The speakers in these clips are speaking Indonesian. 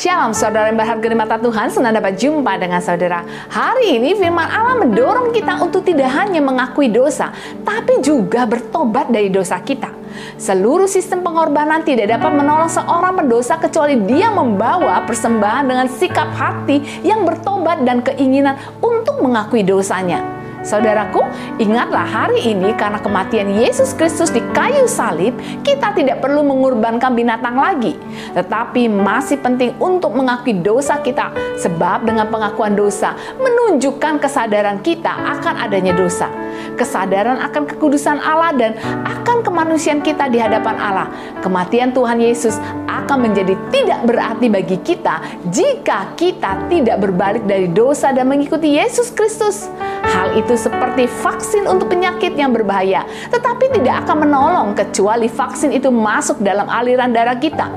Shalom saudara yang berharga di mata Tuhan, senang dapat jumpa dengan saudara. Hari ini firman Allah mendorong kita untuk tidak hanya mengakui dosa, tapi juga bertobat dari dosa kita. Seluruh sistem pengorbanan tidak dapat menolong seorang pendosa kecuali dia membawa persembahan dengan sikap hati yang bertobat dan keinginan untuk mengakui dosanya. Saudaraku, ingatlah hari ini karena kematian Yesus Kristus di kayu salib, kita tidak perlu mengorbankan binatang lagi. Tetapi masih penting untuk mengakui dosa kita, sebab dengan pengakuan dosa menunjukkan kesadaran kita akan adanya dosa. Kesadaran akan kekudusan Allah dan akan kemanusiaan kita di hadapan Allah. Kematian Tuhan Yesus akan menjadi tidak berarti bagi kita jika kita tidak berbalik dari dosa dan mengikuti Yesus Kristus. Hal itu seperti vaksin untuk penyakit yang berbahaya, tetapi tidak akan menolong kecuali vaksin itu masuk dalam aliran darah kita.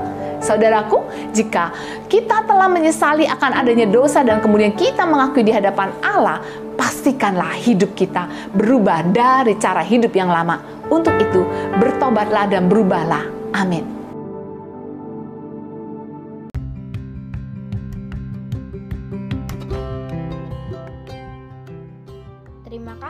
Saudaraku, jika kita telah menyesali akan adanya dosa dan kemudian kita mengakui di hadapan Allah, pastikanlah hidup kita berubah dari cara hidup yang lama. Untuk itu, bertobatlah dan berubahlah. Amin. Terima